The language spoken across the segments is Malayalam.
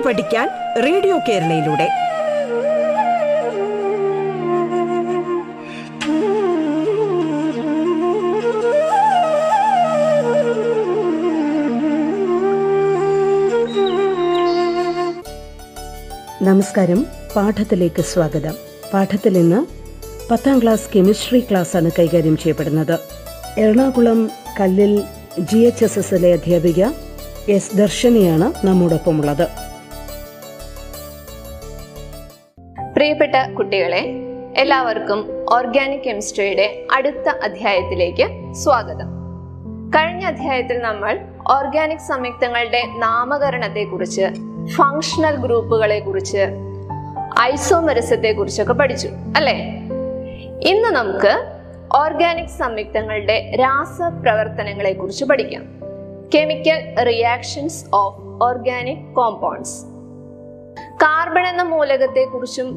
കേട്ടു പഠിക്കാൻ റേഡിയോ കേരളയിലൂടെ. നമസ്കാരം, പാഠത്തിലേക്ക് സ്വാഗതം. പാഠത്തിൽ ഇന്ന് 10ാം ക്ലാസ് കെമിസ്ട്രി ക്ലാസ്സാണ് കൈകാര്യം ചെയ്യപ്പെടുന്നത്. എറണാകുളം കല്ലിൽ GHSSലെ അധ്യാപിക S. ദർശനയാണ് നമ്മോടൊപ്പമുള്ളത്. പ്രിയപ്പെട്ട കുട്ടികളെ, എല്ലാവർക്കും ഓർഗാനിക് കെമിസ്ട്രിയുടെ അടുത്ത അധ്യായത്തിലേക്ക് സ്വാഗതം. കഴിഞ്ഞ അധ്യായത്തിൽ നമ്മൾ ഓർഗാനിക് സംയുക്തങ്ങളുടെ നാമകരണത്തെക്കുറിച്ച്, ഫങ്ഷണൽ ഗ്രൂപ്പുകളെ കുറിച്ച്, ഐസോമെറിസത്തെ കുറിച്ചൊക്കെ പഠിച്ചു അല്ലേ? ഇന്ന് നമുക്ക് ഓർഗാനിക് സംയുക്തങ്ങളുടെ രാസപ്രവർത്തനങ്ങളെ കുറിച്ച് പഠിക്കാം. Chemical reactions of organic compounds. Carbon എന്ന മൂലകത്തെ കുറിച്ചും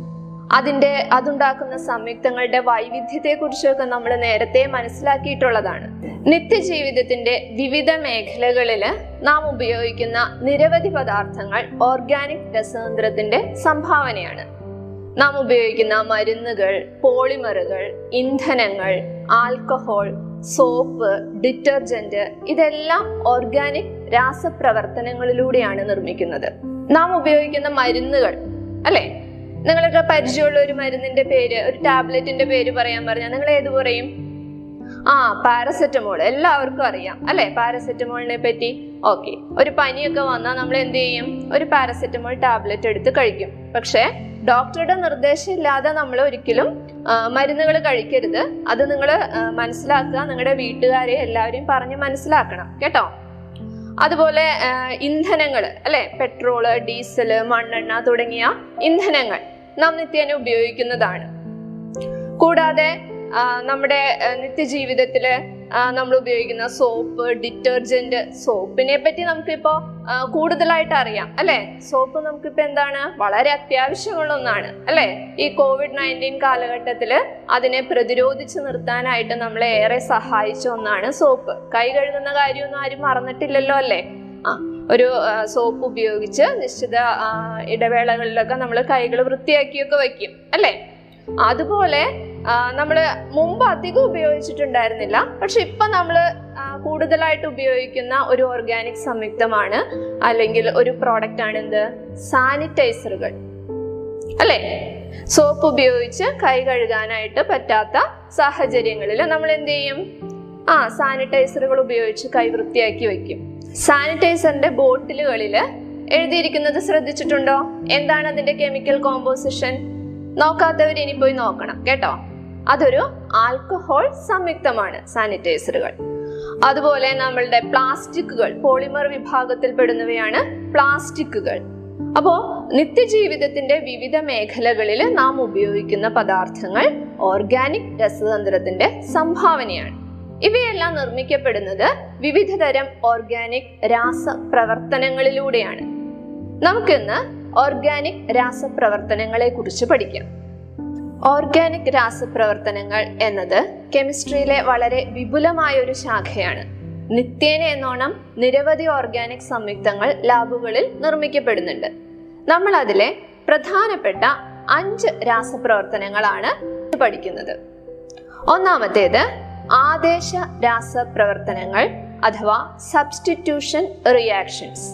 അതുണ്ടാക്കുന്ന സംയുക്തങ്ങളുടെ വൈവിധ്യത്തെ കുറിച്ചുമൊക്കെ നമ്മൾ നേരത്തെ മനസ്സിലാക്കിയിട്ടുള്ളതാണ്. നിത്യജീവിതത്തിന്റെ വിവിധ മേഖലകളിൽ നാം ഉപയോഗിക്കുന്ന നിരവധി പദാർത്ഥങ്ങൾ ഓർഗാനിക് രസതന്ത്രത്തിന്റെ സംഭാവനയാണ്. നാം ഉപയോഗിക്കുന്ന മരുന്നുകൾ, പോളിമറുകൾ, ഇന്ധനങ്ങൾ, ആൽക്കഹോൾ, സോപ്പ്, ഡിറ്റർജന്റ് ഇതെല്ലാം ഓർഗാനിക് രാസപ്രവർത്തനങ്ങളിലൂടെയാണ് നിർമ്മിക്കുന്നത്. നാം ഉപയോഗിക്കുന്ന മരുന്നുകൾ അല്ലെ, നിങ്ങളൊക്കെ പരിചയമുള്ള ഒരു മരുന്നിന്റെ പേര്, ഒരു ടാബ്ലറ്റിന്റെ പേര് പറയാൻ പറഞ്ഞാൽ നിങ്ങൾ ഏത് പറയും? പാരസെറ്റമോൾ. എല്ലാവർക്കും അറിയാം അല്ലെ പാരസെറ്റമോളിനെ പറ്റി. ഓക്കെ, ഒരു പനിയൊക്കെ വന്നാൽ നമ്മൾ എന്ത് ചെയ്യും? ഒരു പാരസെറ്റമോൾ ടാബ്ലറ്റ് എടുത്ത് കഴിക്കും. പക്ഷെ ഡോക്ടറുടെ നിർദ്ദേശം ഇല്ലാതെ നമ്മൾ ഒരിക്കലും മരുന്നുകൾ കഴിക്കരുത്. അത് നിങ്ങൾ മനസ്സിലാക്കുക. നിങ്ങളുടെ വീട്ടുകാരെ എല്ലാവരെയും പറഞ്ഞ് മനസ്സിലാക്കണം കേട്ടോ. അതുപോലെ ഇന്ധനങ്ങൾ അല്ലെ, പെട്രോള്, ഡീസല്, മണ്ണെണ്ണ തുടങ്ങിയ ഇന്ധനങ്ങൾ നാം നിത്യേന ഉപയോഗിക്കുന്നതാണ്. കൂടാതെ നമ്മുടെ നിത്യജീവിതത്തില് നമ്മൾ ഉപയോഗിക്കുന്ന സോപ്പ്, ഡിറ്റർജന്റ്. സോപ്പിനെ പറ്റി നമുക്കിപ്പോ കൂടുതലായിട്ട് അറിയാം അല്ലെ. സോപ്പ് നമുക്കിപ്പോ എന്താണ്, വളരെ അത്യാവശ്യമുള്ള ഒന്നാണ് അല്ലെ. ഈ COVID-19 കാലഘട്ടത്തില് അതിനെ പ്രതിരോധിച്ചു നിർത്താനായിട്ട് നമ്മളെ ഏറെ സഹായിച്ച ഒന്നാണ് സോപ്പ്. കൈ കഴുകുന്ന കാര്യമൊന്നും ആരും മറന്നിട്ടില്ലല്ലോ അല്ലെ. ഒരു സോപ്പ് ഉപയോഗിച്ച് നിശ്ചിത ഇടവേളകളിലൊക്കെ നമ്മൾ കൈകൾ വൃത്തിയാക്കിയൊക്കെ വയ്ക്കും അല്ലെ. അതുപോലെ നമ്മള് മുമ്പ് അധികം ഉപയോഗിച്ചിട്ടുണ്ടായിരുന്നില്ല, പക്ഷെ ഇപ്പൊ നമ്മള് കൂടുതലായിട്ട് ഉപയോഗിക്കുന്ന ഒരു ഓർഗാനിക് സംയുക്തമാണ് അല്ലെങ്കിൽ ഒരു പ്രോഡക്റ്റ് ആണ് എന്ത്, സാനിറ്റൈസറുകൾ അല്ലെ. സോപ്പ് ഉപയോഗിച്ച് കൈ കഴുകാനായിട്ട് പറ്റാത്ത സാഹചര്യങ്ങളിൽ നമ്മൾ എന്ത് ചെയ്യും? സാനിറ്റൈസറുകൾ ഉപയോഗിച്ച് കൈ വൃത്തിയാക്കി വെക്കും. സാനിറ്റൈസറിന്റെ ബോട്ടിലുകളില് എഴുതിയിരിക്കുന്നത് ശ്രദ്ധിച്ചിട്ടുണ്ടോ? എന്താണ് അതിന്റെ കെമിക്കൽ കോമ്പോസിഷൻ? നോക്കാത്തവർ ഇനി പോയി നോക്കണം കേട്ടോ. അതൊരു ആൽക്കഹോൾ സംയുക്തമാണ് സാനിറ്റൈസറുകൾ. അതുപോലെ നമ്മളുടെ പ്ലാസ്റ്റിക്കുകൾ, പോളിമർ വിഭാഗത്തിൽപ്പെടുന്നവയാണ് പ്ലാസ്റ്റിക്കുകൾ. അപ്പോ നിത്യജീവിതത്തിന്റെ വിവിധ മേഖലകളിൽ നാം ഉപയോഗിക്കുന്ന പദാർത്ഥങ്ങൾ ഓർഗാനിക് രസതന്ത്രത്തിന്റെ സംഭാവനയാണ്. ഇവയെല്ലാം നിർമ്മിക്കപ്പെടുന്നത് വിവിധ തരം ഓർഗാനിക് രാസപ്രവർത്തനങ്ങളിലൂടെയാണ്. നമുക്കിന്ന് ഓർഗാനിക് രാസപ്രവർത്തനങ്ങളെ കുറിച്ച് പഠിക്കാം. ഓർഗാനിക് രാസപ്രവർത്തനങ്ങൾ എന്നത് കെമിസ്ട്രിയിലെ വളരെ വിപുലമായ ഒരു ശാഖയാണ്. നിത്യേന എന്നോണം നിരവധി ഓർഗാനിക് സംയുക്തങ്ങൾ ലാബുകളിൽ നിർമ്മിക്കപ്പെടുന്നുണ്ട്. നമ്മൾ അതിലെ പ്രധാനപ്പെട്ട 5 രാസപ്രവർത്തനങ്ങളാണ് പഠിക്കുന്നത്. ഒന്നാമത്തേത് ആദേശ രാസപ്രവർത്തനങ്ങൾ അഥവാ സബ്സ്റ്റിറ്റ്യൂഷൻ റിയാക്ഷൻസ്.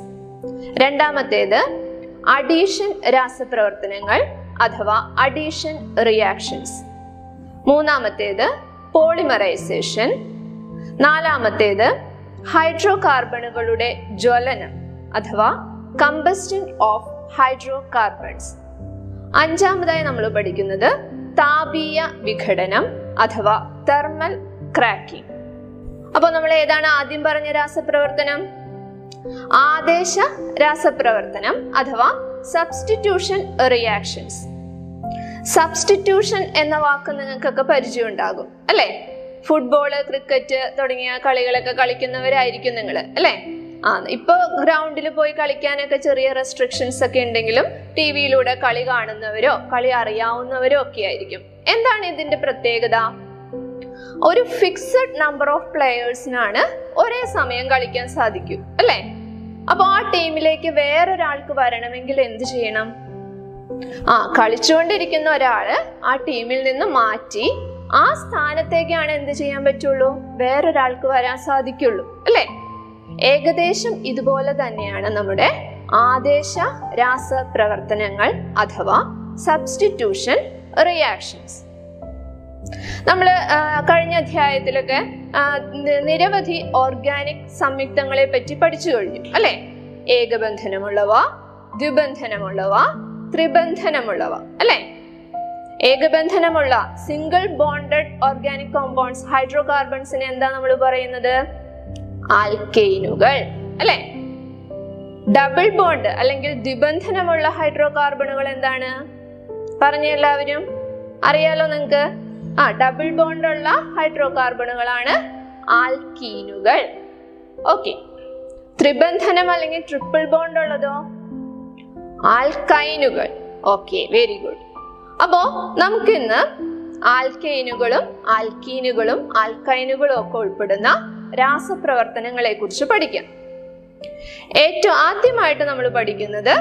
രണ്ടാമത്തേത് അഡീഷൻ രാസപ്രവർത്തനങ്ങൾ അഥവാ അഡീഷൻ റിയാക്ഷൻസ്. മൂന്നാമത്തേത് പോളിമറൈസേഷൻ. നാലാമത്തേത് ഹൈഡ്രോ കാർബണുകളുടെ ജ്വലനം അഥവാ കമ്പസ്റ്റൻ ഓഫ് ഹൈഡ്രോ കാർബൺസ്. അഞ്ചാമതായി നമ്മൾ പഠിക്കുന്നത് താപീയ വിഘടനം അഥവാ തെർമൽ ക്രാക്കിംഗ്. അപ്പോൾ നമ്മൾ ഏതാണ് ആദ്യം പറഞ്ഞ രാസപ്രവർത്തനം? ആദേശ രാസപ്രവർത്തനം അഥവാ സബ്സ്റ്റിറ്റ്യൂഷൻ റിയാക്ഷൻസ്. സബ്സ്റ്റിറ്റ്യൂഷൻ എന്ന വാക്ക് നിങ്ങൾക്കൊക്കെ പരിചയം ഉണ്ടാകും അല്ലെ. ഫുട്ബോള്, ക്രിക്കറ്റ് തുടങ്ങിയ കളികളൊക്കെ കളിക്കുന്നവരായിരിക്കും നിങ്ങൾ അല്ലെ. ഇപ്പൊ ഗ്രൗണ്ടിൽ പോയി കളിക്കാനൊക്കെ ചെറിയ റെസ്ട്രിക്ഷൻസ് ഒക്കെ ഉണ്ടെങ്കിലും ടി വിയിലൂടെ കളി കാണുന്നവരോ കളി അറിയാവുന്നവരോ ഒക്കെ ആയിരിക്കും. എന്താണ് ഇതിന്റെ പ്രത്യേകത? ഒരു ഫിക്സഡ് നമ്പർ ഓഫ് പ്ലെയേഴ്സിനാണ് ഒരേ സമയം കളിക്കാൻ സാധിക്കും അല്ലെ. അപ്പൊ ആ ടീമിലേക്ക് വേറൊരാൾക്ക് വരണമെങ്കിൽ എന്ത് ചെയ്യണം? കളിച്ചുകൊണ്ടിരിക്കുന്ന ഒരാള് ആ ടീമിൽ നിന്ന് മാറ്റി ആ സ്ഥാനത്തേക്കാണ് എന്ത് ചെയ്യാൻ പറ്റുള്ളൂ, വേറൊരാൾക്ക് വരാൻ സാധിക്കുള്ളൂ, അല്ലെ? ഏകദേശം ഇതുപോലെ തന്നെയാണ് നമ്മുടെ ആദേശ രാസ പ്രവർത്തനങ്ങൾ അഥവാ സബ്സ്റ്റിറ്റ്യൂഷൻ റിയാക്ഷൻസ്. നമ്മള് കഴിഞ്ഞ അധ്യായത്തിലൊക്കെ നിരവധി ഓർഗാനിക് സംയുക്തങ്ങളെ പറ്റി പഠിച്ചു കഴിഞ്ഞു, അല്ലെ? ഏകബന്ധനമുള്ളവ, ദ്വിബന്ധനമുള്ളവ, ത്രിബന്ധനമുള്ളവ, അല്ലെ? ഏകബന്ധനമുള്ള സിംഗിൾ ബോണ്ടഡ് ഓർഗാനിക് കോമ്പൗണ്ട്സ്, ഹൈഡ്രോകാർബൺസിന് എന്താ നമ്മൾ പറയുന്നത്? ആൽക്കെയിനുകൾ, അല്ലെ? ഡബിൾ ബോണ്ട് അല്ലെങ്കിൽ ദ്വിബന്ധനമുള്ള ഹൈഡ്രോകാർബണുകൾ എന്താണ് പറഞ്ഞ എല്ലാവരും അറിയാലോ നിങ്ങൾക്ക്. ഡബിൾ ബോണ്ടുള്ള ഹൈഡ്രോകാർബണുകളാണ് ആൽക്കീനുകൾ. ഓക്കെ, ത്രിബന്ധനം അല്ലെങ്കിൽ ട്രിപ്പിൾ ബോണ്ട് ഉള്ളതോ ആൽക്കൈനുകൾ. Okay, very good. അപ്പോ നമുക്കിന്ന് ആൽക്കൈനുകളും ആൽക്കീനുകളും ആൽക്കൈനുകളും ഒക്കെ ഉൾപ്പെടുന്ന രാസപ്രവർത്തനങ്ങളെ കുറിച്ച് പഠിക്കാം. ഏറ്റവും ആദ്യമായിട്ട് നമ്മൾ പഠിക്കുന്നത്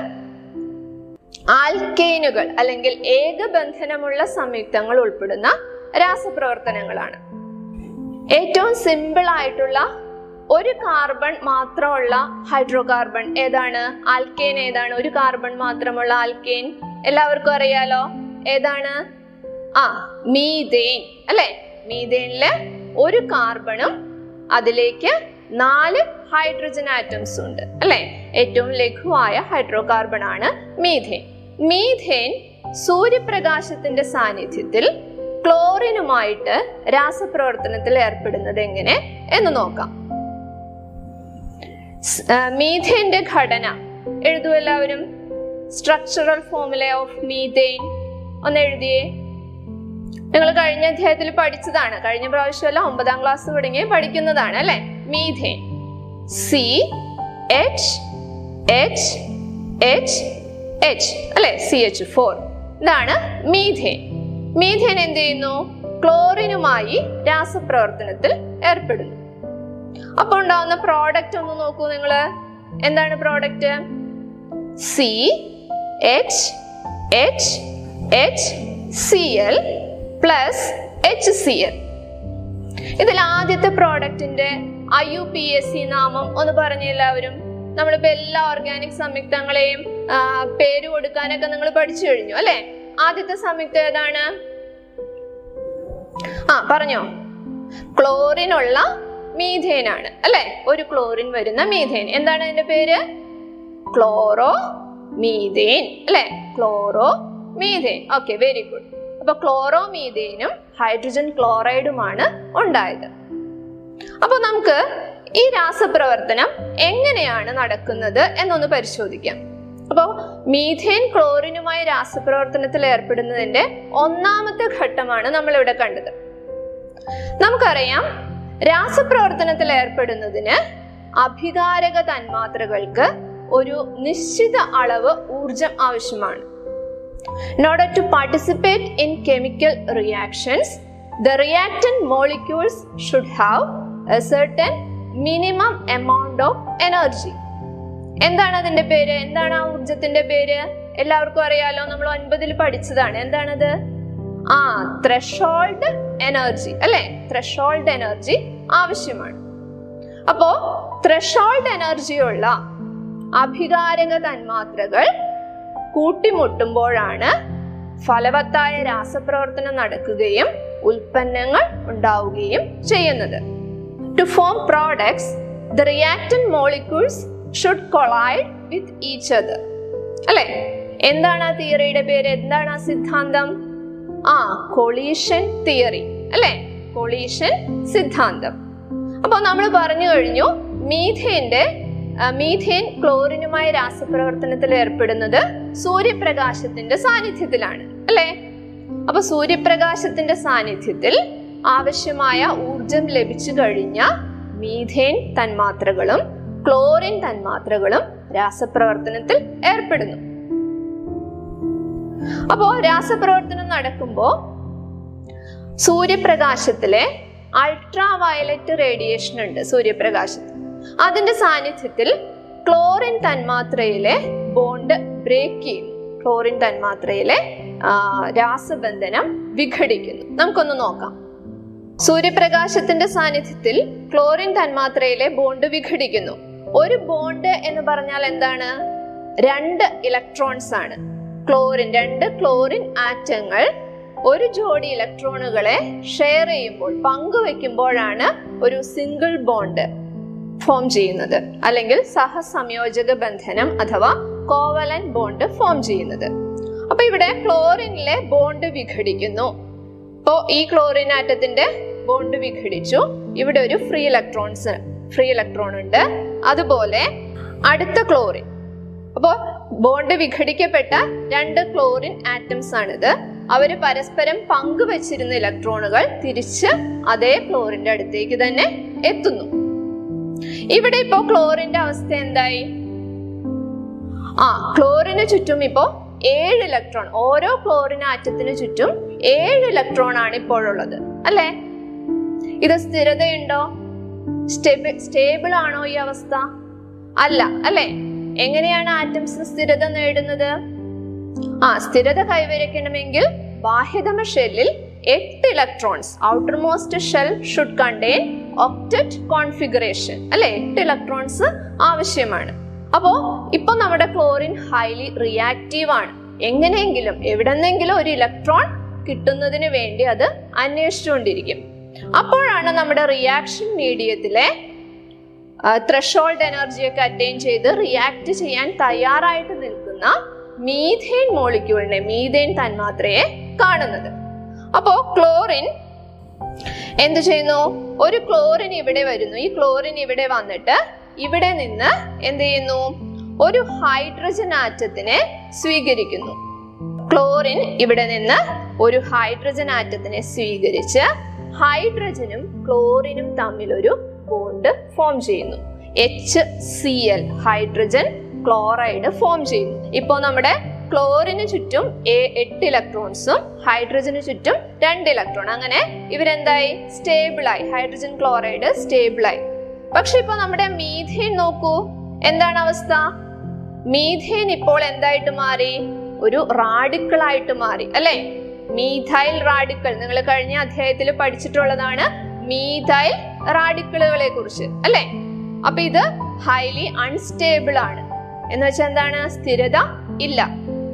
ആൽക്കൈനുകൾ അല്ലെങ്കിൽ ഏകബന്ധനമുള്ള സംയുക്തങ്ങൾ ഉൾപ്പെടുന്ന രാസപ്രവർത്തനങ്ങളാണ്. ഏറ്റവും സിമ്പിൾ ആയിട്ടുള്ള ഒരു കാർബൺ മാത്രമുള്ള ഹൈഡ്രോകാർബൺ ഏതാണ്? ആൽക്കെയിൻ ഏതാണ്? ഒരു കാർബൺ മാത്രമുള്ള ആൽക്കെയിൻ എല്ലാവർക്കും അറിയാലോ, ഏതാണ്? മീഥേൻ, അല്ലെ? മീഥേനില് ഒരു കാർബണും അതിലേക്ക് 4 ഹൈഡ്രജൻ ആറ്റംസ് ഉണ്ട്, അല്ലെ? ഏറ്റവും ലഘുവായ ഹൈഡ്രോകാർബൺ ആണ് മീഥേൻ. മീഥേൻ സൂര്യപ്രകാശത്തിന്റെ സാന്നിധ്യത്തിൽ ക്ലോറിനുമായിട്ട് രാസപ്രവർത്തനത്തിൽ ഏർപ്പെടുന്നത് എങ്ങനെ എന്ന് നോക്കാം. മീഥേന്റെ ഘടന എഴുതുക എല്ലാവരും. സ്ട്രക്ചറൽ ഫോർമുല ഓഫ് മീഥേൻ ഒന്ന് എഴുതിയേ. നിങ്ങൾ കഴിഞ്ഞ അധ്യായത്തിൽ പഠിച്ചതാണ്, കഴിഞ്ഞ പ്രാവശ്യമല്ല, 9th ക്ലാസ് തുടങ്ങി പഠിക്കുന്നതാണ്, അല്ലെ? മീഥേൻ CHHHH, അല്ലെ? CH4, ഇതാണ് മീഥേൻ. മീഥേൻ എന്ത് ചെയ്യുന്നു? ക്ലോറിനുമായി രാസപ്രവർത്തനത്തിൽ ഏർപ്പെടുന്നു. അപ്പൊ ഉണ്ടാവുന്ന പ്രോഡക്റ്റ് ഒന്ന് നോക്കൂ നിങ്ങള്. എന്താണ് പ്രോഡക്റ്റ്? CHHHCl+HCl. ഇതിൽ ആദ്യത്തെ പ്രോഡക്റ്റിന്റെ IUPAC നാമം ഒന്ന് പറഞ്ഞ എല്ലാവരും. നമ്മളിപ്പോ എല്ലാ ഓർഗാനിക് സംയുക്തങ്ങളെയും പേര് കൊടുക്കാനൊക്കെ നിങ്ങൾ പഠിച്ചു കഴിഞ്ഞു, അല്ലെ? ആദ്യത്തെ സംയുക്തം ഏതാണ്? പറഞ്ഞോ. ക്ലോറിനുള്ള മീഥേൻ ആണ്, അല്ലെ? ഒരു ക്ലോറിൻ വരുന്ന മീഥേൻ. എന്താണ് അതിന്റെ പേര്? ക്ലോറോ മീഥേൻ, അല്ലെ? Chloro methane. Okay, very good. അപ്പൊ ക്ലോറോ മീഥേനും ഹൈഡ്രജൻ ക്ലോറൈഡുമാണ് ഉണ്ടായത്. അപ്പൊ നമുക്ക് ഈ രാസപ്രവർത്തനം എങ്ങനെയാണ് നടക്കുന്നത് എന്നൊന്ന് പരിശോധിക്കാം. അപ്പോ മീഥേൻ ക്ലോറിനുമായി രാസപ്രവർത്തനത്തിൽ ഏർപ്പെടുന്നതിന്റെ ഒന്നാമത്തെ ഘട്ടമാണ് നമ്മളിവിടെ കണ്ടത്. നമുക്കറിയാം, രാസപ്രവർത്തനത്തിൽ ഏർപ്പെടുന്നതിന് അഭികാരക തന്മാത്രകൾക്ക് ഒരു നിശ്ചിത അളവ് ഊർജം ആവശ്യമാണ്. In order to participate in chemical reactions, the reactant molecules should have a certain minimum amount of energy. എന്താണ് അതിന്റെ പേര്? എന്താണ് ആ ഊർജത്തിന്റെ പേര്? എല്ലാവർക്കും അറിയാലോ, നമ്മൾ 9th പഠിച്ചതാണ്. എന്താണത്? ത്രെഷോൾഡ് എനർജി, അല്ലെ? ത്രെഷോൾഡ് എനർജി ആവശ്യമാണ്. അപ്പോ ത്രെഷോൾഡ് എനർജിയുള്ള അഭികാരക തന്മാത്രകൾ കൂട്ടിമുട്ടുമ്പോഴാണ് ഫലവത്തായ രാസപ്രവർത്തനം നടക്കുകയും ഉൽപ്പന്നങ്ങൾ ഉണ്ടാവുകയും ചെയ്യുന്നത്. To form products, the reactant molecules should collide with each other. അല്ലേ? എന്താണ് ആ തിയറിയുടെ പേര്? എന്താണ് ആ സിദ്ധാന്തം? കൊളീഷൻ തിയറി, അല്ലെ? കൊളീഷൻ സിദ്ധാന്തം. അപ്പൊ നമ്മൾ പറഞ്ഞു കഴിഞ്ഞു, മീഥേൻ ക്ലോറിനുമായി രാസപ്രവർത്തനത്തിൽ ഏർപ്പെടുന്നത് സൂര്യപ്രകാശത്തിന്റെ സാന്നിധ്യത്തിലാണ്, അല്ലെ? അപ്പൊ സൂര്യപ്രകാശത്തിന്റെ സാന്നിധ്യത്തിൽ ആവശ്യമായ ഊർജം ലഭിച്ചു കഴിഞ്ഞ മീഥേൻ തന്മാത്രകളും ക്ലോറിൻ തന്മാത്രകളും രാസപ്രവർത്തനത്തിൽ ഏർപ്പെടുന്നു. അപ്പോ രാസപ്രവർത്തനം നടക്കുമ്പോൾ സൂര്യപ്രകാശത്തിലെ അൾട്രാ വയലറ്റ് റേഡിയേഷൻ ഉണ്ട്. സൂര്യപ്രകാശത്തിൽ അതിന്റെ സാന്നിധ്യത്തിൽ ക്ലോറിൻ തന്മാത്രയിലെ ബോണ്ട് ബ്രേക്ക് ചെയ്യുന്നു, ക്ലോറിൻ തന്മാത്രയിലെ രാസബന്ധനം വിഘടിക്കുന്നു. നമുക്കൊന്ന് നോക്കാം. സൂര്യപ്രകാശത്തിന്റെ സാന്നിധ്യത്തിൽ ക്ലോറിൻ തന്മാത്രയിലെ ബോണ്ട് വിഘടിക്കുന്നു. ഒരു ബോണ്ട് എന്ന് പറഞ്ഞാൽ എന്താണ്? രണ്ട് ഇലക്ട്രോൺസ് ആണ്. രണ്ട് ക്ലോറിൻ ആറ്റങ്ങൾ ഒരു ജോഡി ഇലക്ട്രോണുകളെ ഷെയർ ചെയ്യുമ്പോൾ, പങ്കുവെക്കുമ്പോഴാണ് ഒരു സിംഗിൾ ബോണ്ട് ഫോം ചെയ്യുന്നത്, അല്ലെങ്കിൽ സഹസംയോജക ബന്ധനം അഥവാ കോവലന്റ് ബോണ്ട് ഫോം ചെയ്യുന്നത്. അപ്പൊ ഇവിടെ ക്ലോറിനിലെ ബോണ്ട് വിഘടിക്കുന്നു. അപ്പോ ഈ ക്ലോറിൻ ആറ്റത്തിന്റെ ബോണ്ട് വിഘടിച്ചു. ഇവിടെ ഒരു ഫ്രീ ഇലക്ട്രോൺ ഉണ്ട്. അതുപോലെ അടുത്ത ക്ലോറിൻ. അപ്പോ ബോണ്ട് വിഘടിക്കപ്പെട്ട രണ്ട് ക്ലോറിൻ ആറ്റംസ് ആണിത്. അവര് പരസ്പരം പങ്കുവച്ചിരുന്ന ഇലക്ട്രോണുകൾ തിരിച്ച് അതേ ക്ലോറിന്റെ അടുത്തേക്ക് തന്നെ എത്തുന്നു. ഇവിടെ ഇപ്പോ ക്ലോറിന്റെ അവസ്ഥ എന്തായി? ക്ലോറിന് ചുറ്റും ഇപ്പോ 7 ഇലക്ട്രോൺ, ഓരോ ക്ലോറിൻ ആറ്റത്തിന് ചുറ്റും 7 ഇലക്ട്രോൺ ആണ് ഇപ്പോഴുള്ളത്, അല്ലെ? ഇത് സ്ഥിരതയുണ്ടോ? സ്റ്റേബിൾ ആണോ ഈ അവസ്ഥ? അല്ല, അല്ലെ? എങ്ങനെയാണ് ആറ്റംസ് സ്ഥിരത നേടുന്നത്? സ്ഥിരത കൈവരിക്കണമെങ്കിൽ ബാഹ്യതമ ഷെല്ലിൽ 8 electrons, outermost shell should contain octet configuration, അല്ലെ? 8 ഇലക്ട്രോൺസ് ആവശ്യമാണ്. അപ്പോ ഇപ്പൊ നമ്മുടെ ക്ലോറിൻ ഹൈലി റിയാക്റ്റീവ് ആണ്. എങ്ങനെയെങ്കിലും എവിടെന്നെങ്കിലും ഒരു ഇലക്ട്രോൺ കിട്ടുന്നതിന് വേണ്ടി അത് അന്വേഷിച്ചുകൊണ്ടിരിക്കും. അപ്പോഴാണ് നമ്മുടെ റിയാക്ഷൻ മീഡിയത്തിലെ ത്രെഷോൾഡ് എനർജിയൊക്കെ അറ്റൈൻ ചെയ്ത് റിയാക്ട് ചെയ്യാൻ തയ്യാറായിട്ട് നിൽക്കുന്ന മീഥേൻ മോളിക്യൂളിനെ, മീഥേൻ തന്മാത്രയെ കാണുന്നത്. അപ്പോ ക്ലോറിൻ എന്ത് ചെയ്യുന്നു? ഒരു ക്ലോറിൻ ഇവിടെ വരുന്നു. ഈ ക്ലോറിൻ ഇവിടെ വന്നിട്ട് ഇവിടെ നിന്ന് എന്ത് ചെയ്യുന്നു? ഒരു ഹൈഡ്രജൻ ആറ്റത്തിനെ സ്വീകരിക്കുന്നു. ക്ലോറിൻ ഇവിടെ നിന്ന് ഒരു ഹൈഡ്രജൻ ആറ്റത്തിനെ സ്വീകരിച്ച് ഹൈഡ്രജനും ക്ലോറിനും തമ്മിൽ ഒരു ബോണ്ട് ഫോം ചെയ്യുന്നു. HCl, ഹൈഡ്രജൻ ക്ലോറൈഡ് ഫോം ചെയ്യുന്നു. ഇപ്പോ നമ്മുടെ ക്ലോറിന് ചുറ്റും 8 ഇലക്ട്രോൺസും ഹൈഡ്രജന് ചുറ്റും 2 ഇലക്ട്രോൺ. അങ്ങനെ ഇവരെന്തായി? സ്റ്റേബിളായി. Hydrogen chloride സ്റ്റേബിളായി. പക്ഷെ ഇപ്പൊ നമ്മുടെ മീഥേൻ നോക്കൂ, എന്താണ് അവസ്ഥ? മീഥേൻ ഇപ്പോൾ എന്തായിട്ട് മാറി? ഒരു റാഡിക്കൽ ആയിട്ട് മാറി, അല്ലെ? മീഥൈൽ റാഡിക്കൽ, നിങ്ങൾ കഴിഞ്ഞ അധ്യായത്തിൽ പഠിച്ചിട്ടുള്ളതാണ് മീഥൈൽ റാഡിക്കലുകളെ കുറിച്ച്, അല്ലെ? അപ്പൊ ഇത് ഹൈലി അൺസ്റ്റേബിൾ ആണ്. എന്ന് വെച്ചാൽ എന്താണ്? സ്ഥിരത ഇല്ല.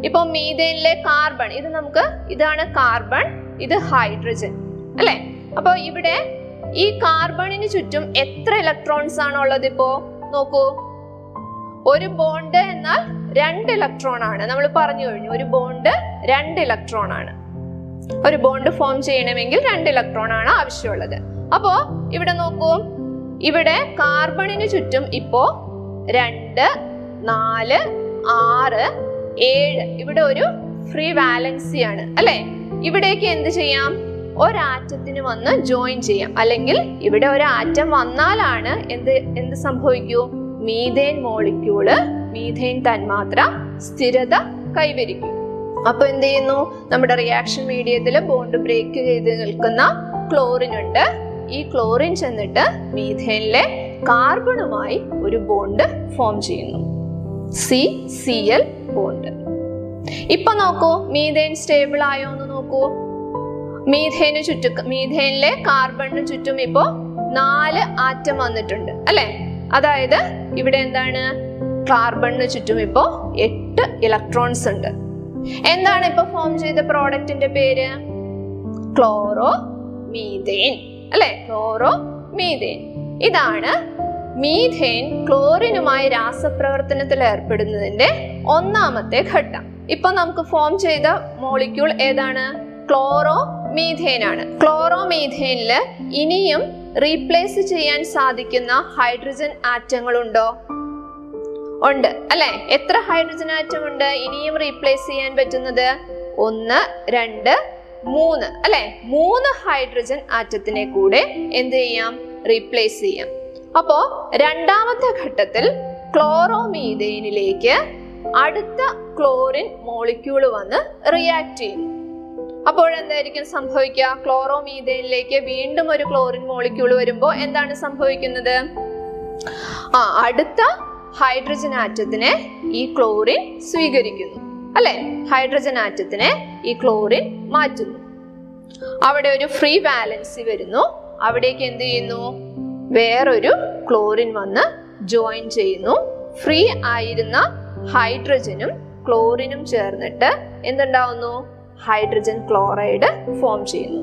ഇപ്പൊ മീഥേനിലെ കാർബൺ, ഇതാണ് കാർബൺ, ഇത് ഹൈഡ്രജൻ, അല്ലെ? അപ്പൊ ഇവിടെ ഈ കാർബണിന് ചുറ്റും എത്ര ഇലക്ട്രോൺസ് ആണുള്ളത്? ഇപ്പോ നോക്കൂ, ഒരു ബോണ്ട് എന്നാൽ 2 ഇലക്ട്രോൺ ആണ്. നമ്മൾ പറഞ്ഞു കഴിഞ്ഞു, ഒരു ബോണ്ട് 2 ഇലക്ട്രോൺ ആണ്. ഒരു ബോണ്ട് ഫോം ചെയ്യണമെങ്കിൽ 2 ഇലക്ട്രോൺ ആണ് ആവശ്യമുള്ളത്. അപ്പോ ഇവിടെ നോക്കൂ, ഇവിടെ കാർബണിന് ചുറ്റും ഇപ്പോ 2, 4, 6, 7, ഇവിടെ ഒരു ഫ്രീ വാലൻസി ആണ്, അല്ലെ? ഇവിടേക്ക് എന്ത് ചെയ്യാം? ഒരാറ്റത്തിന് വന്ന് ജോയിൻ ചെയ്യാം. അല്ലെങ്കിൽ ഇവിടെ ഒരാറ്റം വന്നാലാണ് എന്ത് സംഭവിക്കൂ? മീഥേൻ മോളിക്യൂള്, മീഥേൻ തന്മാത്ര സ്ഥിരത കൈവരിക്കും. അപ്പൊ എന്ത് ചെയ്യുന്നു? നമ്മുടെ റിയാക്ഷൻ മീഡിയത്തിൽ ബോണ്ട് ബ്രേക്ക് ചെയ്ത് നിൽക്കുന്ന ക്ലോറിൻ ഉണ്ട്. ഈ ക്ലോറിൻ ചെന്നിട്ട് മീഥേനിലെ കാർബണുമായി ഒരു ബോണ്ട് ഫോം ചെയ്യുന്നു, CCl ബോണ്ട്. ഇപ്പൊ നോക്കൂ, മീഥേൻ സ്റ്റേബിൾ ആയോ എന്ന് നോക്കൂ. മീഥേനിലെ കാർബണിന് ചുറ്റും ഇപ്പോ 4 ആറ്റം വന്നിട്ടുണ്ട്, അല്ലെ? അതായത് ഇവിടെ എന്താണ്? കാർബണിന് ചുറ്റും ഇപ്പോ 8 ഇലക്ട്രോൺസ് ഉണ്ട്. എന്താണ് ഇപ്പൊ ഫോം ചെയ്ത പ്രോഡക്റ്റിന്റെ പേര്? ക്ലോറോ മീഥേൻ, അല്ലെ? Chloro methane. ഇതാണ് മീഥേൻ ക്ലോറിനുമായി രാസപ്രവർത്തനത്തിൽ ഏർപ്പെടുന്നതിന്റെ 1ാമത്തെ ഘട്ടം. ഇപ്പൊ നമുക്ക് ഫോം ചെയ്ത മോളിക്യൂൾ ഏതാണ്? ക്ലോറോ മീഥേൻ ആണ്. ക്ലോറോ മീഥേനില് ഇനിയും റീപ്ലേസ് ചെയ്യാൻ സാധിക്കുന്ന ഹൈഡ്രജൻ ആറ്റങ്ങളുണ്ടോ? ഉണ്ട്, അല്ലെ? എത്ര ഹൈഡ്രജൻ ആറ്റം ഉണ്ട് ഇനിയും റീപ്ലേസ് ചെയ്യാൻ പറ്റുന്നത്? 1, 2, 3, അല്ലെ? 3 ഹൈഡ്രജൻ ആറ്റത്തിനെ കൂടെ എന്ത് ചെയ്യാം? റീപ്ലേസ് ചെയ്യാം. അപ്പോ 2ാമത്തെ ഘട്ടത്തിൽ ക്ലോറോ മീഥേനിലേക്ക് അടുത്ത ക്ലോറിൻ മോളിക്യൂള് വന്ന് റിയാക്ട് ചെയ്യുന്നു. അപ്പോഴെന്തായിരിക്കും സംഭവിക്കുക? ക്ലോറോ മീഥേനിലേക്ക് വീണ്ടും ഒരു ക്ലോറിൻ മോളിക്യൂൾ വരുമ്പോൾ എന്താണ് സംഭവിക്കുന്നത്? അടുത്ത ഹൈഡ്രജൻ ആറ്റത്തിനെ ഈ ക്ലോറിൻ സ്വീകരിക്കുന്നു, അല്ലെ? ഹൈഡ്രജൻ ആറ്റത്തിനെ ഈ ക്ലോറിൻ മാറ്റുന്നു. അവിടെ ഒരു ഫ്രീ വാലൻസി വരുന്നു. അവിടേക്ക് എന്ത് ചെയ്യുന്നു? വേറൊരു ക്ലോറിൻ വന്ന് ജോയിൻ ചെയ്യുന്നു. ഫ്രീ ആയിരുന്ന ഹൈഡ്രജനും ക്ലോറിനും ചേർന്നിട്ട് എന്തുണ്ടാവുന്നു? ഹൈഡ്രജൻ ക്ലോറൈഡ് ഫോം ചെയ്യുന്നു.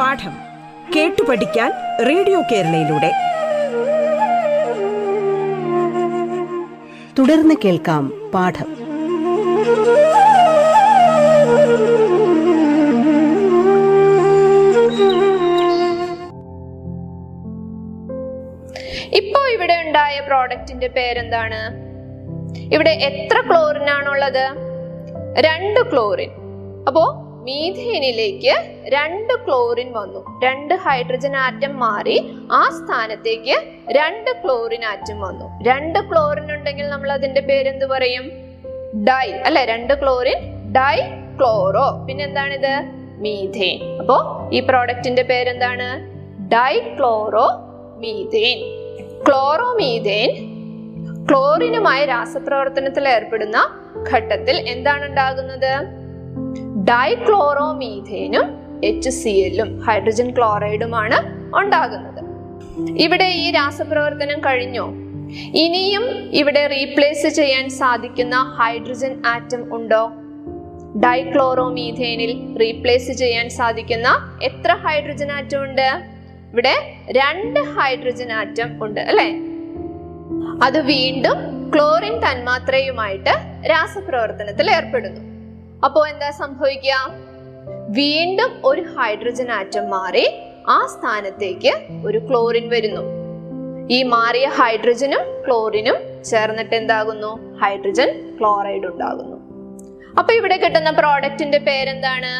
പാഠം കേട്ടു പഠിക്കാൻ റേഡിയോ കേരളയിലൂടെ തുടർന്ന് കേൾക്കാം. പാഠം ഇപ്പോ ഇവിടെ ഉണ്ടായ പ്രോഡക്റ്റിന്റെ പേരെന്താണ്? ഇവിടെ എത്ര ക്ലോറിൻ ആണുള്ളത്? 2 ക്ലോറിൻ. അപ്പോ മീഥേനിലേക്ക് 2 ക്ലോറിൻ വന്നു. 2 ഹൈഡ്രജൻ ആറ്റം മാറി ആ സ്ഥാനത്തേക്ക് 2 ക്ലോറിൻ ആറ്റം വന്നു. 2 ക്ലോറിൻ ഉണ്ടെങ്കിൽ നമ്മൾ അതിന്റെ പേരെന്ത് പറയും? ഡൈ, അല്ലെ? 2 ക്ലോറിൻ ഡൈ ക്ലോറോ. പിന്നെന്താണിത്? മീഥേൻ. അപ്പോ ഈ പ്രോഡക്റ്റിന്റെ പേരെന്താണ്? Dichloromethane. Chloromethane ക്ലോറിനുമായി രാസപ്രവർത്തനത്തിൽ ഏർപ്പെടുന്ന ഘട്ടത്തിൽ എന്താണ് ഉണ്ടാകുന്നത്? ഡൈക്ലോറോമീഥേനും HCl-ഉം ഹൈഡ്രജൻ ക്ലോറൈഡുമാണ് ഉണ്ടാകുന്നത്. ഇവിടെ ഈ രാസപ്രവർത്തനം കഴിഞ്ഞോ? ഇനിയും ഇവിടെ റീപ്ലേസ് ചെയ്യാൻ സാധിക്കുന്ന ഹൈഡ്രജൻ ആറ്റം ഉണ്ടോ? ഡൈക്ലോറോമീഥേനിൽ റീപ്ലേസ് ചെയ്യാൻ സാധിക്കുന്ന എത്ര ഹൈഡ്രജൻ ആറ്റം ഉണ്ട്? ഇവിടെ 2 ഹൈഡ്രജൻ ആറ്റം ഉണ്ട്, അല്ലെ? അത് വീണ്ടും ക്ലോറിൻ തന്മാത്രയുമായിട്ട് രാസപ്രവർത്തനത്തിൽ ഏർപ്പെടുന്നു. അപ്പോ എന്താ സംഭവിക്കുക? വീണ്ടും ഒരു ഹൈഡ്രജൻ ആറ്റം മാറി ആ സ്ഥാനത്തേക്ക് ഒരു ക്ലോറിൻ വരുന്നു. ഈ മാറിയ ഹൈഡ്രജനും ക്ലോറിനും ചേർന്നിട്ട് എന്താകുന്നു? ഹൈഡ്രജൻ ക്ലോറൈഡ് ഉണ്ടാകുന്നു. അപ്പൊ ഇവിടെ കിട്ടുന്ന പ്രോഡക്റ്റിന്റെ പേരെന്താണ്?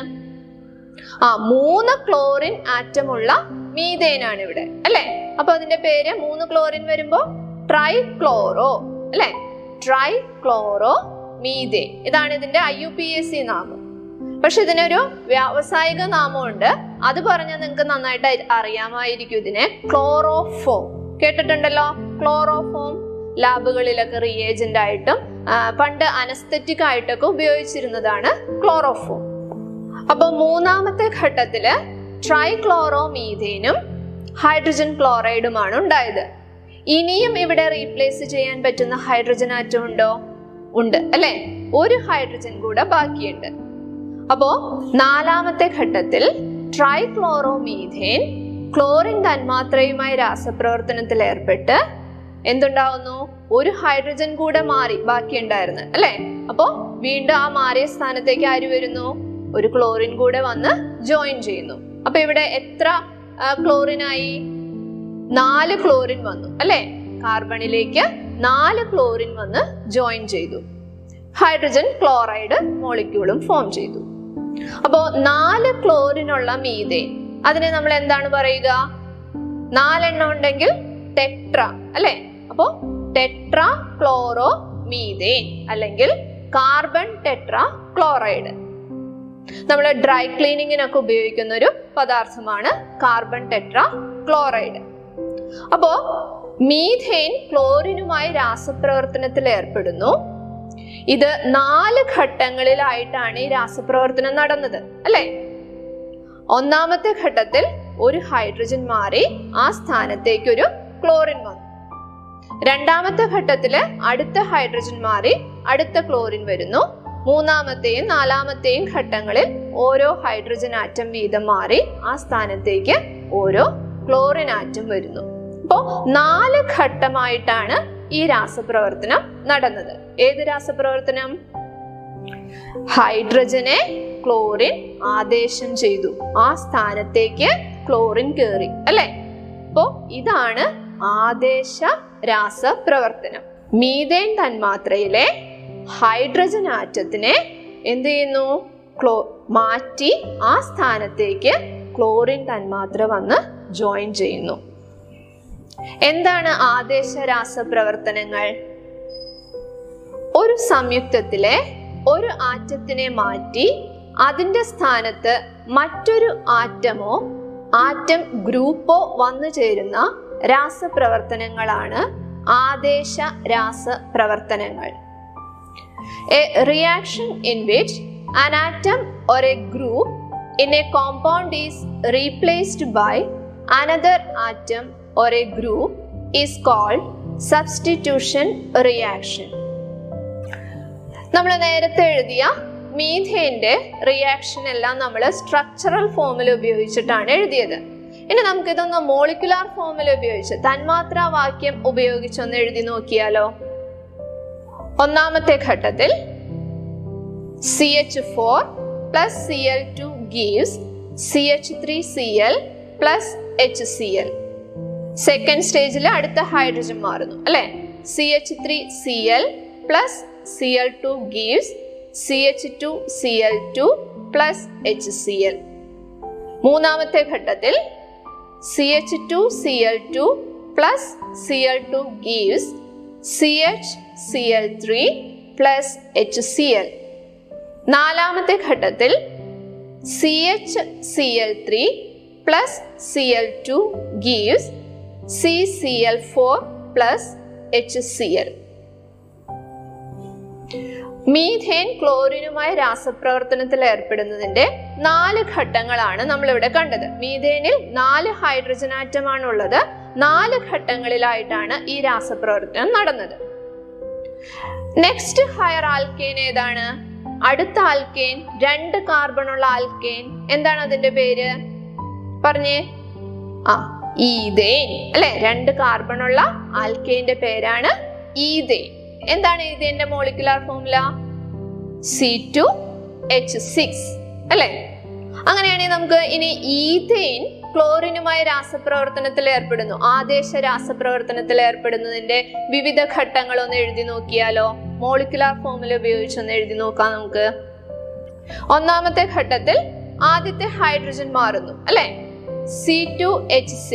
3 ക്ലോറിൻ ആറ്റമുള്ള മീഥേനാണ് ഇവിടെ, അല്ലെ? അപ്പൊ അതിന്റെ പേര് 3 ക്ലോറിൻ വരുമ്പോ ട്രൈക്ലോറോ, അല്ലെ? Trichloro methane. ഇതാണ് ഇതിന്റെ IUPAC നാമം. പക്ഷെ ഇതിനൊരു വ്യാവസായിക നാമമുണ്ട്, അത് പറഞ്ഞാൽ നിങ്ങൾക്ക് നന്നായിട്ട് അറിയാമായിരിക്കും. ഇതിനെ ക്ലോറോഫോം കേട്ടിട്ടുണ്ടല്ലോ. ക്ലോറോഫോം ലാബുകളിലൊക്കെ റിയേജന്റ് ആയിട്ടും പണ്ട് അനസ്തെറ്റിക് ആയിട്ടൊക്കെ ഉപയോഗിച്ചിരുന്നതാണ് ക്ലോറോഫോം. അപ്പൊ 3-ാമത്തെ ഘട്ടത്തില് ട്രൈക്ലോറോ മീഥേനും ഹൈഡ്രജൻ ക്ലോറൈഡുമാണ് ഉണ്ടായത്. ഇനിയും ഇവിടെ റീപ്ലേസ് ചെയ്യാൻ പറ്റുന്ന ഹൈഡ്രജൻ ആറ്റം ഉണ്ടോ? ഉണ്ട്, അല്ലെ? ഒരു ഹൈഡ്രജൻ കൂടെ ബാക്കിയുണ്ട്. അപ്പോ 4-ാമത്തെ ഘട്ടത്തിൽ ട്രൈക്ലോറോമീഥേൻ ക്ലോറിൻ തന്മാത്രയുമായി രാസപ്രവർത്തനത്തിൽ ഏർപ്പെട്ട് എന്തുണ്ടാവുന്നു? ഒരു ഹൈഡ്രജൻ കൂടെ മാറി ബാക്കിയുണ്ടായിരുന്നു, അല്ലെ? അപ്പോ വീണ്ടും ആ മാറിയ സ്ഥാനത്തേക്ക് ആര് വരുന്നു? ഒരു ക്ലോറിൻ കൂടെ വന്ന് ജോയിൻ ചെയ്യുന്നു. അപ്പൊ ഇവിടെ എത്ര ക്ലോറിനായി? 4 ക്ലോറിൻ വന്നു, അല്ലെ? കാർബണിലേക്ക് 4 ക്ലോറിൻ വന്ന് ജോയിൻ ചെയ്തു. ഹൈഡ്രജൻ ക്ലോറൈഡ് മോളിക്യൂളും ഫോം ചെയ്തു. അപ്പോ 4 ക്ലോറിനുള്ള മീഥേൻ, അതിനെ നമ്മൾ എന്താണ് പറയുക? 4 ഉണ്ടെങ്കിൽ ടെട്ര, അല്ലെ? അപ്പോ ടെട്ര ക്ലോറോ മീഥേൻ അല്ലെങ്കിൽ കാർബൺ ടെട്ര ക്ലോറൈഡ്. നമ്മൾ ഡ്രൈ ക്ലീനിങ്ങിനൊക്കെ ഉപയോഗിക്കുന്ന ഒരു പദാർത്ഥമാണ് കാർബൺ ടെട്ര ക്ലോറൈഡ്. അപ്പോ മീഥേൻ ക്ലോറിനുമായി രാസപ്രവർത്തനത്തിൽ ഏർപ്പെടുന്നു. ഇത് 4 ഘട്ടങ്ങളിലായിട്ടാണ് ഈ രാസപ്രവർത്തനം നടന്നത്, അല്ലെ? 1-ാമത്തെ ഘട്ടത്തിൽ ഒരു ഹൈഡ്രജൻ മാറി ആ സ്ഥാനത്തേക്ക് ഒരു ക്ലോറിൻ വന്നു. 2-ാമത്തെ ഘട്ടത്തില് അടുത്ത ഹൈഡ്രജൻ മാറി അടുത്ത ക്ലോറിൻ വരുന്നു. 3-ാമത്തെയും 4-ാമത്തെയും ഘട്ടങ്ങളിൽ ഓരോ ഹൈഡ്രജൻ ആറ്റം വീതം മാറി ആ സ്ഥാനത്തേക്ക് ഓരോ ക്ലോറിൻ ആറ്റം വരുന്നു. അപ്പോ 4 ഘട്ടമായിട്ടാണ് ഈ രാസപ്രവർത്തനം നടന്നത്. ഏത് രാസപ്രവർത്തനം? ഹൈഡ്രജനെ ക്ലോറിൻ ആദേശം ചെയ്തു, ആ സ്ഥാനത്തേക്ക് ക്ലോറിൻ കയറി, അല്ലെ? അപ്പോ ഇതാണ് ആദേശ രാസപ്രവർത്തനം. മീഥേൻ തന്മാത്രയിലെ ഹൈഡ്രജൻ ആറ്റത്തിനെ എന്ത് ചെയ്യുന്നു? മാറ്റി ആ സ്ഥാനത്തേക്ക് ക്ലോറിൻ തന്മാത്ര വന്ന് ജോയിൻ ചെയ്യുന്നു. എന്താണ് ആദേശ രാസപ്രവർത്തനങ്ങൾ? ഒരു സംയുക്തത്തിലെ ഒരു ആറ്റത്തിനെ മാറ്റി അതിന്റെ സ്ഥാനത്ത് മറ്റൊരു ആറ്റമോ ആറ്റം ഗ്രൂപ്പോ വന്നു ചേരുന്ന രാസപ്രവർത്തനങ്ങളാണ് ആദേശ രാസപ്രവർത്തനങ്ങൾ. A reaction in which an atom or a group in a compound is replaced by another atom or a group is called substitution reaction. നമ്മൾ നേരത്തെ എഴുതിയ മീഥേന്റെ റിയാക്ഷൻ എല്ലാം നമ്മൾ സ്ട്രക്ചറൽ ഫോമിൽ ഉപയോഗിച്ചിട്ടാണ് എഴുതിയത്. ഇനി നമുക്കിതൊന്ന് മോളിക്കുലാർ ഫോമിൽ ഉപയോഗിച്ച് തന്മാത്രാ വാക്യം ഉപയോഗിച്ചൊന്ന് എഴുതി നോക്കിയാലോ. ഒന്നാമത്തെ ഘട്ടത്തിൽ CH4 plus Cl2 gives CH3Cl plus HCl. Second സ്റ്റേജിൽ അടുത്ത ഹൈഡ്രജൻ മാറുന്നു, അല്ലെ? CH3Cl plus Cl2 gives CH2Cl2 plus HCl. മൂന്നാമത്തെ ഘട്ടത്തിൽ CH2Cl2 plus Cl2 gives CHCl3 plus HCl. നാലാമത്തെ ഘട്ടത്തിൽ CHCl3 plus Cl2 gives CCl4 plus HCl. Methane ക്ലോറിനുമായി രാസപ്രവർത്തനത്തിൽ ഏർപ്പെടുന്നതിന്റെ 4 ഘട്ടങ്ങളാണ് നമ്മൾ ഇവിടെ കണ്ടത്. മീഥേനിൽ 4 ഹൈഡ്രജൻ ആറ്റമാണുള്ളത്. 4 ഘട്ടങ്ങളിലായിട്ടാണ് ഈ രാസപ്രവർത്തനം നടന്നത്. നെക്സ്റ്റ് ഹയർ ആൽക്കേൻ ഏതാണ്? അടുത്ത ആൽക്കേൻ 2 കാർബണുള്ള ആൽക്കേൻ. എന്താണ് അതിന്റെ പേര് പറഞ്ഞേ? ഈഥേൻ, അല്ലെ? 2 കാർബണുള്ള ആൽക്കേന്റെ പേരാണ് ഈഥേൻ. എന്താണ് ഈഥേന്റെ മോളിക്കുലാർ ഫോമുല? C2H6, അല്ലെ? അങ്ങനെയാണെങ്കിൽ നമുക്ക് ഇനി ഈഥേൻ ക്ലോറിനുമായി രാസപ്രവർത്തനത്തിൽ ഏർപ്പെടുന്നു. ആദേശ രാസപ്രവർത്തനത്തിൽ ഏർപ്പെടുന്നതിന്റെ വിവിധ ഘട്ടങ്ങളൊന്ന് എഴുതി നോക്കിയാലോ. മോളിക്കുലാർ ഫോമിൽ ഉപയോഗിച്ചൊന്ന് എഴുതി നോക്കാം നമുക്ക്. ഒന്നാമത്തെ ഘട്ടത്തിൽ ആദ്യത്തെ ഹൈഡ്രജൻ മാറുന്നു, അല്ലെ? C2H6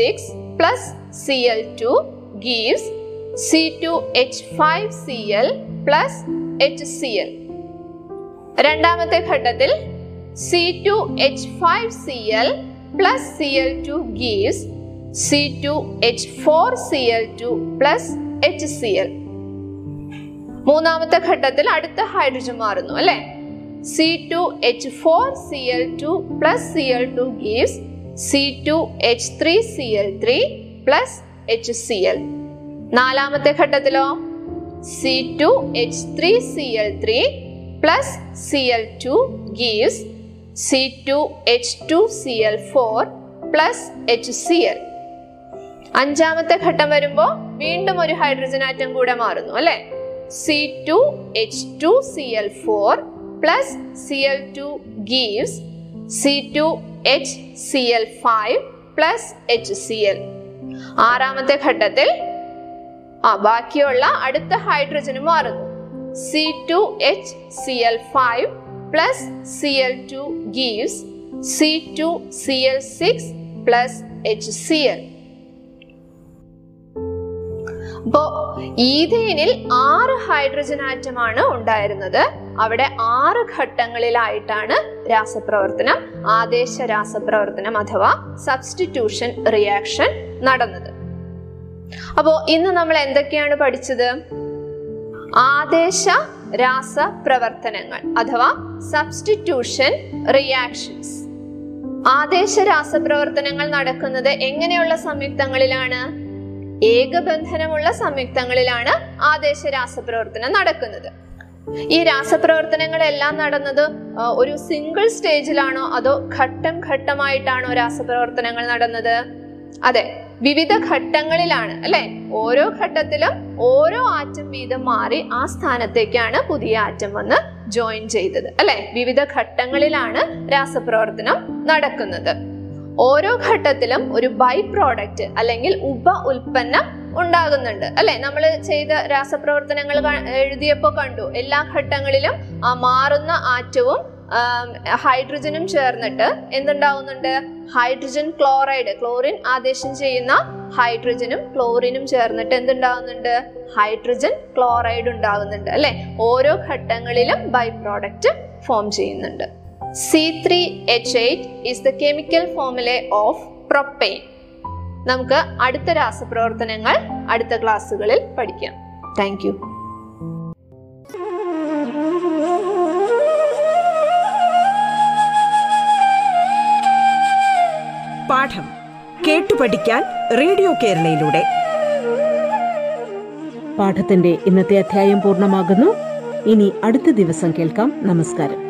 plus Cl2 gives C2H5Cl plus HCl. രണ്ടാമത്തെ ഘട്ടത്തിൽ C2H5Cl plus Cl2 gives C2H4Cl2 plus HCl. മൂന്നാമത്തെ ഘട്ടത്തിൽ അടുത്ത ഹൈഡ്രജൻ മാറുന്നു, അല്ലെ? C2H4Cl2 plus Cl2 gives C2H3Cl3 plus HCl. നാലാമത്തെ ഘട്ടത്തിലോ C2H3Cl3 plus Cl2 gives C2H2Cl4 plus HCl. അഞ്ചാമത്തെ ഘട്ടം വരുമ്പോൾ വീണ്ടും ഒരു ഹൈഡ്രജൻ ആറ്റം കൂടെ മാറുന്നു, അല്ലെ? C2H2Cl4 plus Cl2 gives C2HCl5 plus HCl. ആറാമത്തെ ഘട്ടത്തിൽ ബാക്കിയുള്ള അടുത്ത ഹൈഡ്രജന് മാറുന്നു. C2HCl5 plus Cl2 gives C2Cl6 plus HCl. അപ്പോൾ ഈഥേനിൽ 6 ഹൈഡ്രജൻ ആറ്റമാണ് ഉണ്ടായിരുന്നത്. അവിടെ 6 ഘട്ടങ്ങളിലായിട്ടാണ് രാസപ്രവർത്തനം ആദേശ രാസപ്രവർത്തനം അഥവാ സബ്സ്റ്റിറ്റ്യൂഷൻ റിയാക്ഷൻ നടന്നത്. അപ്പോ ഇന്ന് നമ്മൾ എന്തൊക്കെയാണ് പഠിച്ചത്? ആദേശ രാസപ്രവർത്തനങ്ങൾ അഥവാ സബ്സ്റ്റിറ്റ്യൂഷൻ റിയാക്ഷൻസ്. ആദേശ രാസപ്രവർത്തനങ്ങൾ നടക്കുന്നത് എങ്ങനെയുള്ള സംയുക്തങ്ങളിലാണ്? ഏകബന്ധനമുള്ള സംയുക്തങ്ങളിലാണ് ആദേശ രാസപ്രവർത്തനം നടക്കുന്നത്. ഈ രാസപ്രവർത്തനങ്ങളെല്ലാം നടന്നത് ഒരു സിംഗിൾ സ്റ്റേജിലാണോ അതോ ഘട്ടം ഘട്ടമായിട്ടാണോ രാസപ്രവർത്തനങ്ങൾ നടന്നത്? അതെ, വിവിധ ഘട്ടങ്ങളിലാണ്, അല്ലെ? ഓരോ ഘട്ടത്തിലും ഓരോ ആറ്റം വീതം മാറി ആ സ്ഥാനത്തേക്കാണ് പുതിയ ആറ്റം വന്ന് ജോയിൻ ചെയ്തത്, അല്ലെ? വിവിധ ഘട്ടങ്ങളിലാണ് രാസപ്രവർത്തനം നടക്കുന്നത്. ഓരോ ഘട്ടത്തിലും ഒരു ബൈ പ്രോഡക്റ്റ് അല്ലെങ്കിൽ ഉപ ഉൽപ്പന്നം ഉണ്ടാകുന്നുണ്ട്, അല്ലെ? നമ്മൾ ചെയ്ത രാസപ്രവർത്തനങ്ങൾ എഴുതിയപ്പോൾ കണ്ടു, എല്ലാ ഘട്ടങ്ങളിലും ആ മാറുന്ന ആറ്റവും ഹൈഡ്രജനും ചേർന്നിട്ട് എന്തുണ്ടാവുന്നുണ്ട്? ഹൈഡ്രജൻ ക്ലോറൈഡ്, ക്ലോറിൻ ആദേശം ചെയ്യുന്ന ഹൈഡ്രജനും ക്ലോറിനും ചേർന്നിട്ട് എന്തുണ്ടാവുന്നുണ്ട്? ഹൈഡ്രജൻ ക്ലോറൈഡ് ഉണ്ടാകുന്നുണ്ട്, അല്ലെ? ഓരോ ഘട്ടങ്ങളിലും ബൈ പ്രോഡക്റ്റ് ഫോം ചെയ്യുന്നുണ്ട്. C3H8 is the chemical formula of propane. നമുക്ക് അടുത്ത രാസപ്രവർത്തനങ്ങൾ അടുത്ത ക്ലാസ്സുകളിൽ പഠിക്കാം. Thank you. പാഠം കേട്ടു പഠിക്കാൻ റേഡിയോ കേരളയിലൂടെ പാഠത്തിന്റെ ഇന്നത്തെ അധ്യായം പൂർണ്ണമാകുന്നു. ഇനി അടുത്ത ദിവസം കേൾക്കാം. നമസ്കാരം.